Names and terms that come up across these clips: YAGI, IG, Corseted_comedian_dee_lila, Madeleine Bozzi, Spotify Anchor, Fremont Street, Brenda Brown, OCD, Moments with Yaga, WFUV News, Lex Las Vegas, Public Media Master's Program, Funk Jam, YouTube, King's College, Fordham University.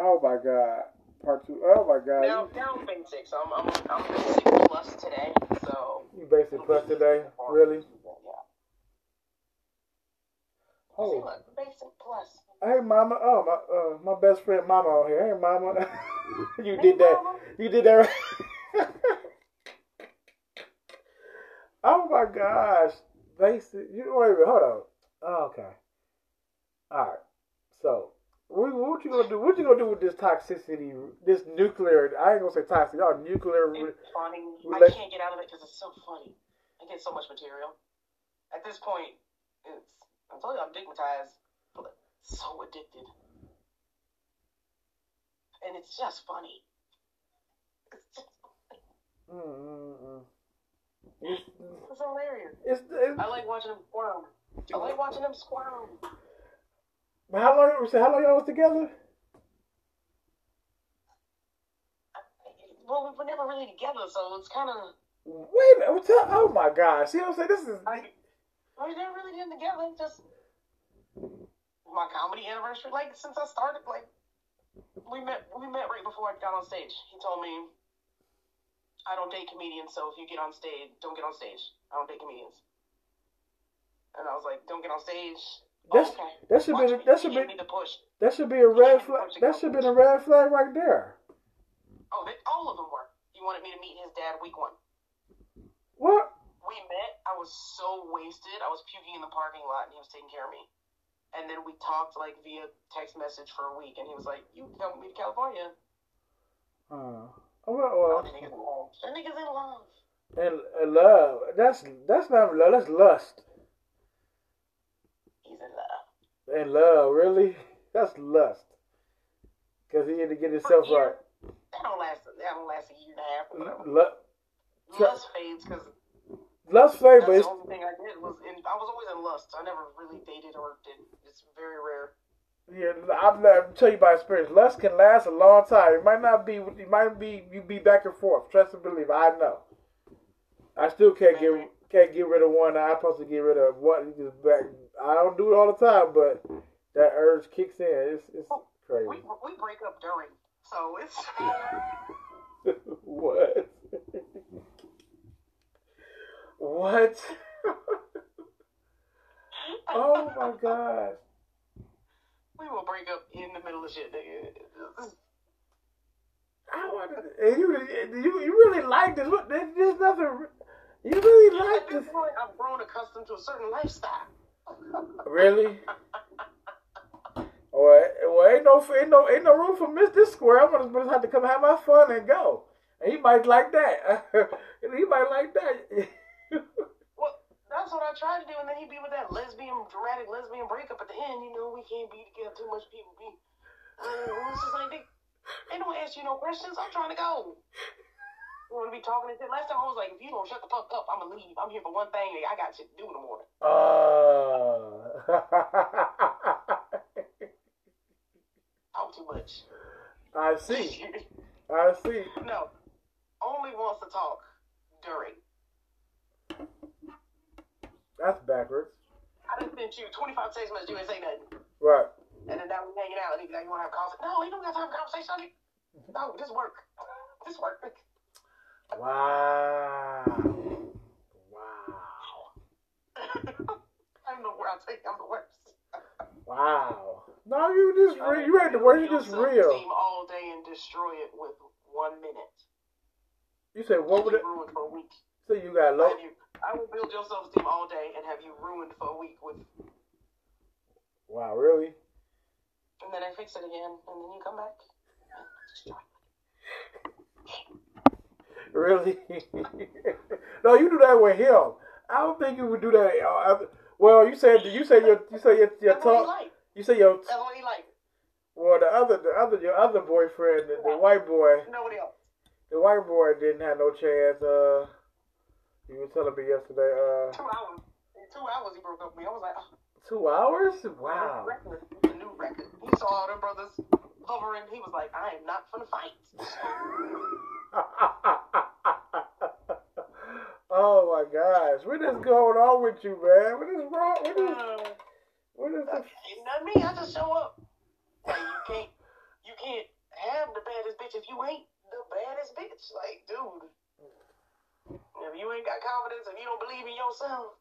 Oh my God. Part two. Oh my God. Now I'm been sick. So I'm been sick plus today. So you basically plus today? Really? Yeah. Oh. Basic plus. Hey mama. Oh my best friend mama on here. Hey mama. You did that. Right. Oh my gosh. Basic. You wait a minute. Hold on. Oh, okay. All right. So. What you gonna do? What you gonna do with this toxicity? This nuclear? I ain't gonna say toxic. Y'all nuclear. It's funny. I can't get out of it because it's so funny. I get so much material. At this point, I told you I'm digmatized, but so addicted, and it's just funny. It's just funny. It's hilarious. I like watching them squirm. I like watching them squirm. But how long y'all was together? Well, we were never really together, so it's kind of... Wait a minute. Oh, my gosh. You know what I'm saying? This is... We never really been together. Just my comedy anniversary. Like, since I started, like, we met right before I got on stage. He told me, I don't date comedians, so if you get on stage, don't get on stage. I don't date comedians. And I was like, don't get on stage... That should be a red flag right there. Oh, all of them were. He wanted me to meet his dad week one. What? We met. I was so wasted. I was puking in the parking lot, and he was taking care of me. And then we talked like via text message for a week, and he was like, "You come with me to California." Well, that nigga's in love. That nigga's in love. And love. That's not love. That's lust. And love, really? That's lust. Because he had to get himself right. That don't last a year and a half. Lust fades because... Lust fades, but the only thing I did was... I was always in lust. I never really dated or did. It's very rare. Yeah, I'm telling you by experience. Lust can last a long time. It might be you be back and forth. Trust and believe. I know. I still can't get rid of one. I'm supposed to get rid of one. Just back... I don't do it all the time, but that urge kicks in. It's crazy. We break up during, so it's... What? What? Oh, my God. We will break up in the middle of shit, nigga. You really like this. There's nothing... You really like this. I've grown accustomed to a certain lifestyle. Really? Well, ain't no room for miss this square. I'm gonna have to come have my fun and go. And he might like that. He might like that. Well, that's what I tried to do, and then he'd be with that dramatic lesbian breakup at the end. You know, we can't be together. Too much people be. It's just like they don't ask you no questions. I'm trying to go. You want to be talking and shit. Last time I was like, if you don't shut the fuck up, I'm going to leave. I'm here for one thing. I got shit to do in the morning. Talk too much. I see. I see. No. Only wants to talk during. That's backwards. I done sent you 25 text messages. You ain't say nothing. Right. And then that was hanging out. And he'd be like, you want to have a conversation? No, you don't got to have a conversation. No, just work. Just work. Wow. I don't know where I think I'm the worst. Wow. No, you ain't the worst. You're just real. All day and destroy it with 1 minute. You said what would it? Ruined for a week. So you got low. I will build your self-esteem all day and have you ruined for a week with. Wow, really? And then I fix it again, and then you come back. Destroy it. Really? No, you do that with him. I don't think you would do that. Well, you say your talk. You say your. That's what he like. Well, your other boyfriend, the white boy. Nobody else. The white boy didn't have no chance. You were telling me yesterday. 2 hours. In 2 hours he broke up with me. I was like. Oh. 2 hours? Wow. A new record. He saw all them brothers hovering. He was like, I am not for the fight. Oh my gosh, what is going on with you, man? What is wrong? What is? Not me. I just show up. Like, you can't. You can't have the baddest bitch if you ain't the baddest bitch. Like, dude, if you ain't got confidence, if you don't believe in yourself.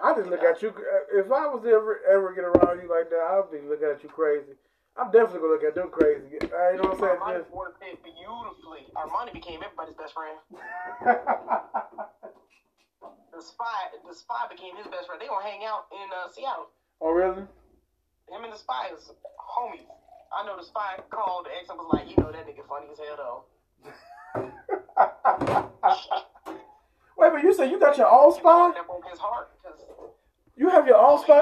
I just look at you. If I was to ever get around you like that, I would be looking at you crazy. I'm definitely going to look at them crazy. You know what I'm saying? Armani worked it beautifully. Armani became everybody's best friend. The spy became his best friend. They going to hang out in Seattle. Oh, really? Him and the spy is homies. I know the spy called the ex and was like, you know that nigga funny as hell, though. Wait, but you said you got your own spy? You have your own spy?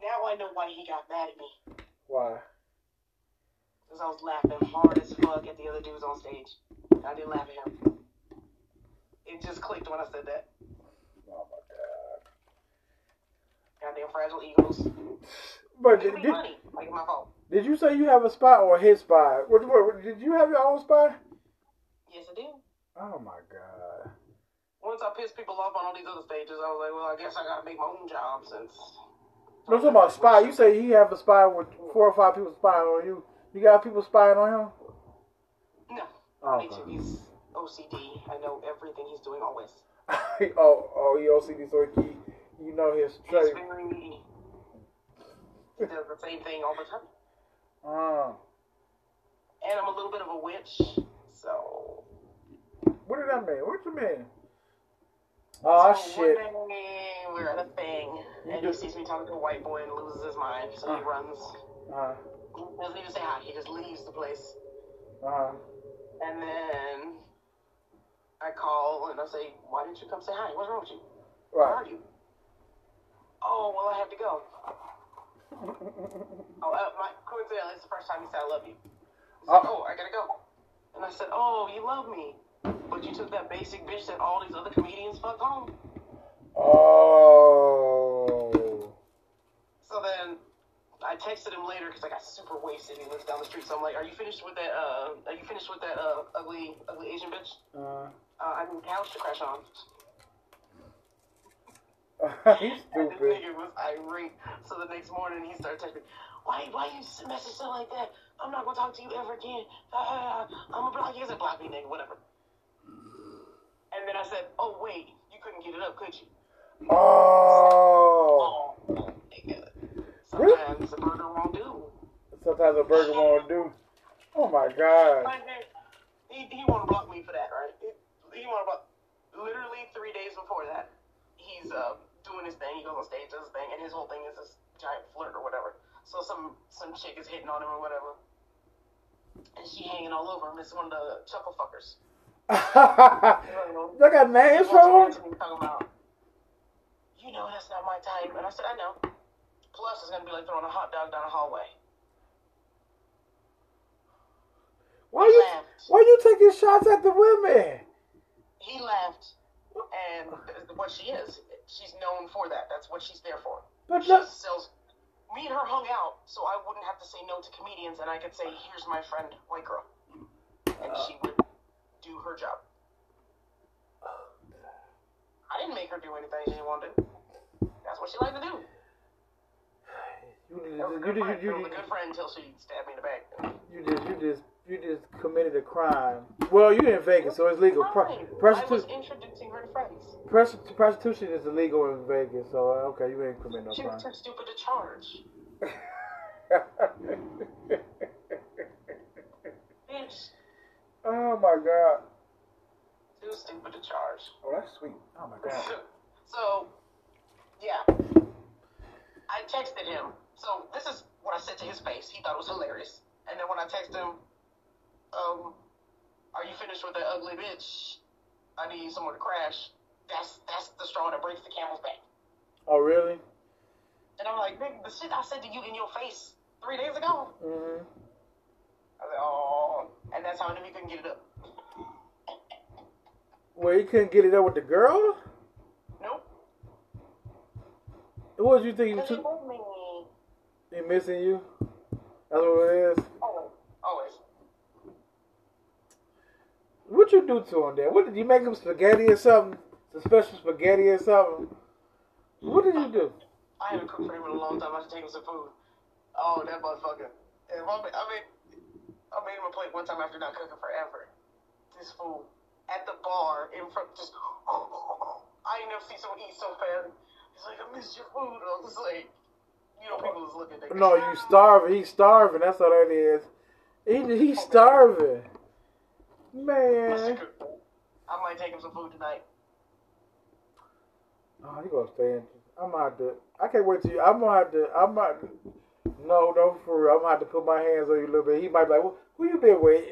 Now I know why he got mad at me. Why? Because I was laughing hard as fuck at the other dudes on stage. I didn't laugh at him. It just clicked when I said that. Oh my god. Goddamn fragile egos. But like my fault. Did you say you have a spy or his spy? What, did you have your own spy? Yes, I did. Oh my god. Once I pissed people off on all these other stages, I was like, well, I guess I gotta make my own job since. No, talking about spy. You say he have a spy with 4 or 5 people spying on you. You got people spying on him? No. Oh, okay. He's OCD. I know everything he's doing always. oh, he OCD, so he, you know his trade. He's very needy. He does the same thing all the time. And I'm a little bit of a witch, so. What did that mean? What you mean? Oh, so shit. One day we're at a thing, and he sees me talking to a white boy and loses his mind, so he runs. He doesn't even say hi, he just leaves the place. And then I call and I say, why didn't you come say hi? What's wrong with you? Right. Where are you? Oh, well, I have to go. Coincidentally, it's the first time he said, I love you. He's like, oh, I gotta go. And I said, oh, you love me. But you took that basic bitch that all these other comedians fuck on. Oh. So then I texted him later because I got super wasted. He lives down the street, so I'm like, "Are you finished with that? Are you finished with that ugly Asian bitch? I need a couch to crash on." He's stupid. And this nigga was irate. So the next morning he started texting me, Why you message stuff like that? I'm not gonna talk to you ever again. I'm gonna block you. He said, block me, nigga, whatever. And then I said, oh, wait, you couldn't get it up, could you? Oh. Sometimes really? A burger won't do. Sometimes a burger won't do. Oh, my God. He wanted to block me for that, right? He wanted to block. Literally 3 days before that, he's doing his thing. He goes on stage, does his thing, and his whole thing is this giant flirt or whatever. So some chick is hitting on him or whatever, and she hanging all over him. It's one of the chuckle fuckers. They got names for him? You know that's not my type. And I said, I know. Plus, it's gonna be like throwing a hot dog down the hallway. Why you taking shots at the women? He laughed, and what she is, she's known for that. That's what she's there for. But she sells. Me and her hung out, so I wouldn't have to say no to comedians, and I could say, here's my friend, white girl. And she would do her job. I didn't make her do anything she didn't want to do. That's what she liked to do. She was a good friend until she stabbed me in the back. You just committed a crime. Well, you're in Vegas, so it's legal. I was introducing her to friends. Prostitution is illegal in Vegas, so okay, you ain't committing no crime. She was too stupid to charge. Bitch. Oh my god. Too stupid to charge. Oh, that's sweet. Oh my god. So, yeah. I texted him. So, this is what I said to his face. He thought it was hilarious. And then when I texted him, are you finished with that ugly bitch? I need somewhere to crash. That's the straw that breaks the camel's back. Oh, really? And I'm like, nigga, the shit I said to you in your face 3 days ago. Mm-hmm. I was like, oh. And that's how I knew he couldn't get it up. Well, he couldn't get it up with the girl? Nope. What did you think? Because he missing you? That's what it is? Always. What you do to him there? What did you make him spaghetti or something? Some special spaghetti or something? What did you do? I haven't cooked for him in a long time. I should take him some food. Oh, that motherfucker. Damn, I made him a plate one time after not cooking forever. This fool at the bar in front, just I ain't never seen someone eat so fast. He's like, I missed your food. I was like, you know, people just look at that. No, you starving. He's starving. That's all that is. He's starving, man. I might take him some food tonight. Oh, he gonna stay in. I'm gonna have to. I can't wait to. I'm gonna have to. I'm not. No, no, for real. I'm gonna have to put my hands on you a little bit. He might be like, well, "Who you been with?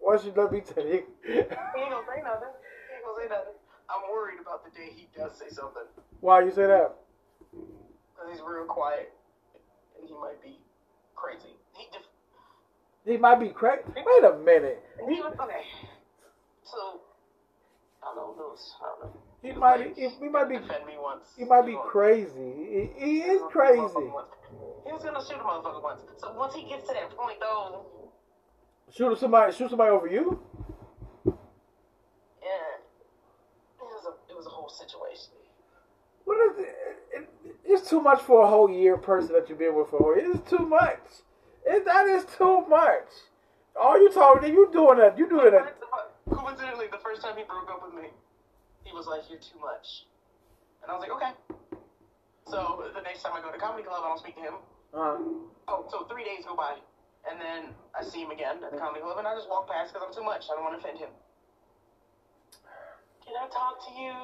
Why should let me tell you?" He ain't gonna say nothing. He ain't gonna say nothing. I'm worried about the day he does say something. Why you say that? Because he's real quiet, and he might be crazy. He might be crazy. Wait a minute. Okay. So I don't know. He might be crazy. He is crazy. He was gonna shoot a motherfucker once. So once he gets to that point, though, shoot somebody over you. Yeah, it was a whole situation. What is it? It's too much for a whole year person that you've been with for a whole year. It's too much. That is too much. All you talking, you doing that, you doing that. Coincidentally, the first time he broke up with me, he was like, "You're too much," and I was like, "Okay." So the next time I go to comedy club, I don't speak to him. Oh, so 3 days go by, and then I see him again at the comedy club, and I just walk past because I'm too much. I don't want to offend him. Can I talk to you?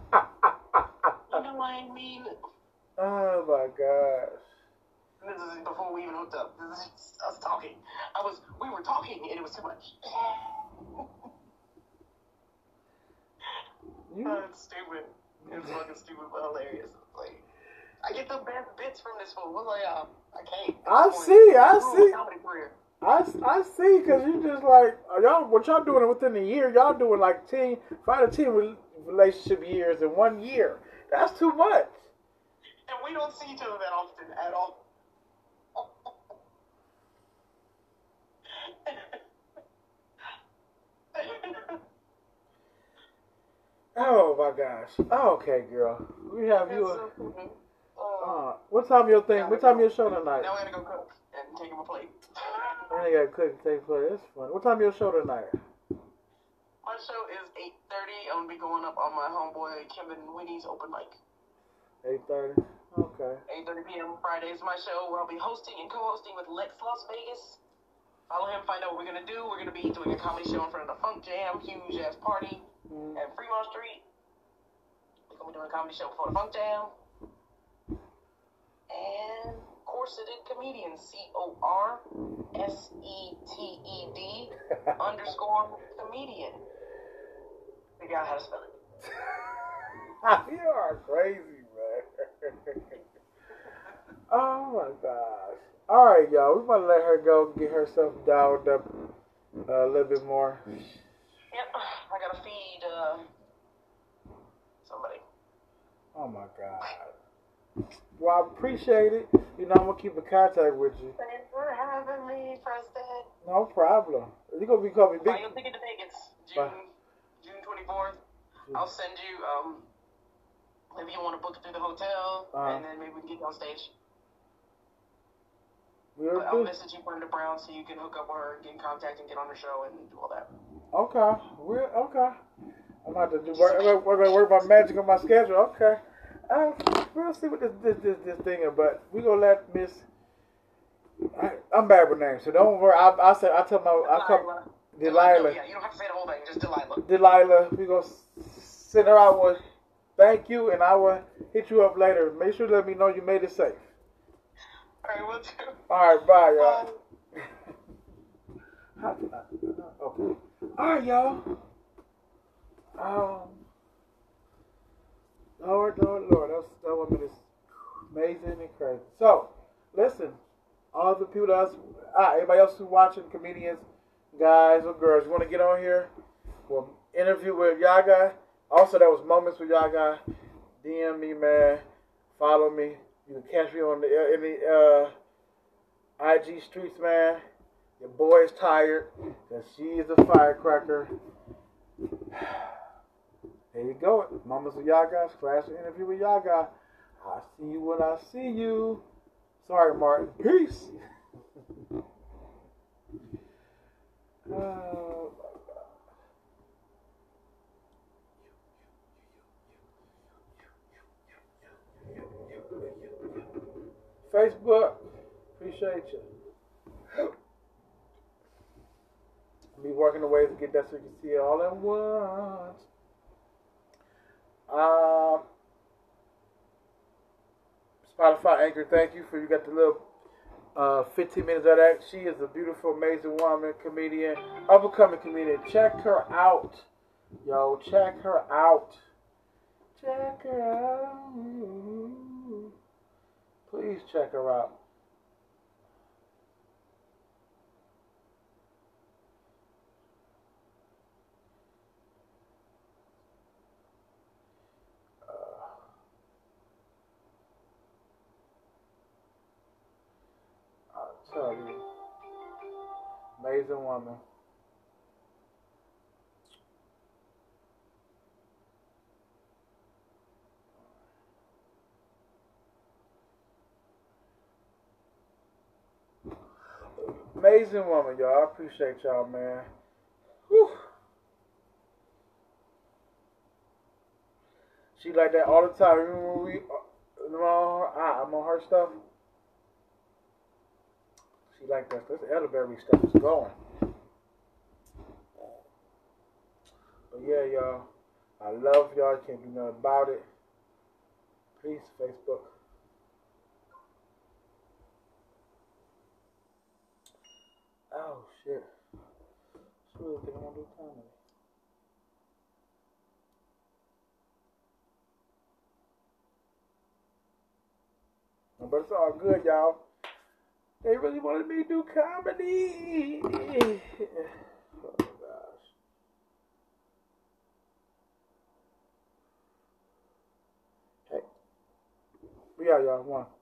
What? You know what I mean? Oh my gosh. This is before we even hooked up. This is just us talking. We were talking, and it was too much. It's stupid. It's fucking stupid, but hilarious. Like, I get the best bits from this fool. What like, I can't. I see, because you just like, y'all. What y'all doing within a year? Y'all doing like 5 to 10 relationship years in 1 year. That's too much. And we don't see each other that often at all. Oh my gosh. Oh, okay, girl. We have you. What time your thing? What time your show tonight? Now we gotta go cook and take him a plate. I ain't gotta cook and take a plate. That's funny. What time your show tonight? My show is 8:30. I'm gonna be going up on my homeboy Kevin Winnie's open mic. 8:30. Okay. 8:30 p.m. Friday is my show where I'll be hosting and co-hosting with Lex Las Vegas. Follow him, find out what we're gonna do. We're gonna be doing a comedy show in front of the Funk Jam, huge ass party at Fremont Street. We're gonna be doing a comedy show before the Funk Jam. And Corseted Comedian, CORSETED _comedian. Figure out how to spell it. You are crazy. Oh my gosh. Alright, y'all. We're going to let her go get herself dialed up a little bit more. Yep. I got to feed somebody. Oh my God. Well, I appreciate it. You know, I'm going to keep in contact with you. Thanks for having me, Preston. No problem. You're going to be coming big. Buy your ticket to Vegas. June 24th. I'll send you... Maybe you want to book it through the hotel, and then maybe we can get on stage. But I'll message you Brenda Brown so you can hook up with her, get in contact, and get on her show and do all that. Okay. Okay. I'm about to work my magic on my schedule. Okay. We'll see what this thing is, but we're going to let Miss... I'm bad with names, so don't worry. Delilah. Yeah, you don't have to say the whole thing. Just Delilah. Delilah. We're going to send her out with... Thank you, and I will hit you up later. Make sure to let me know you made it safe. All right, we'll do. All right, bye, y'all. Okay. All right, y'all. Lord, that woman is amazing and crazy. So, listen, all the people that's, everybody else who's watching, comedians, guys or girls, you want to get on here for an interview with Yaga? Also, that was Moments with Yaga. DM me, man. Follow me. You can catch me on the IG streets, man. Your boy is tired, because she is a firecracker. There you go. Moments with Yaga. Classic interview with Yaga. I'll see you when I see you. Sorry, Martin. Peace. Facebook, appreciate you. Be working the ways to get that so you can see it all at once. Spotify Anchor, thank you for you got the little 15 minutes of that. She is a beautiful, amazing woman, comedian, up-and-coming comedian. Check her out. Yo, check her out. Check her out. Please check her out. Tell you, amazing woman. Amazing woman, y'all. I appreciate y'all, man. Whew. She like that all the time. Remember when I'm on her stuff? Like that. This elderberry stuff is going. But yeah, y'all. I love y'all. Can't do nothing about it. Peace, Facebook. Oh, shit. I really think I'm going to do comedy. But it's all good, y'all. They really wanted me to do comedy. Oh, my gosh. Hey. We out, y'all. One.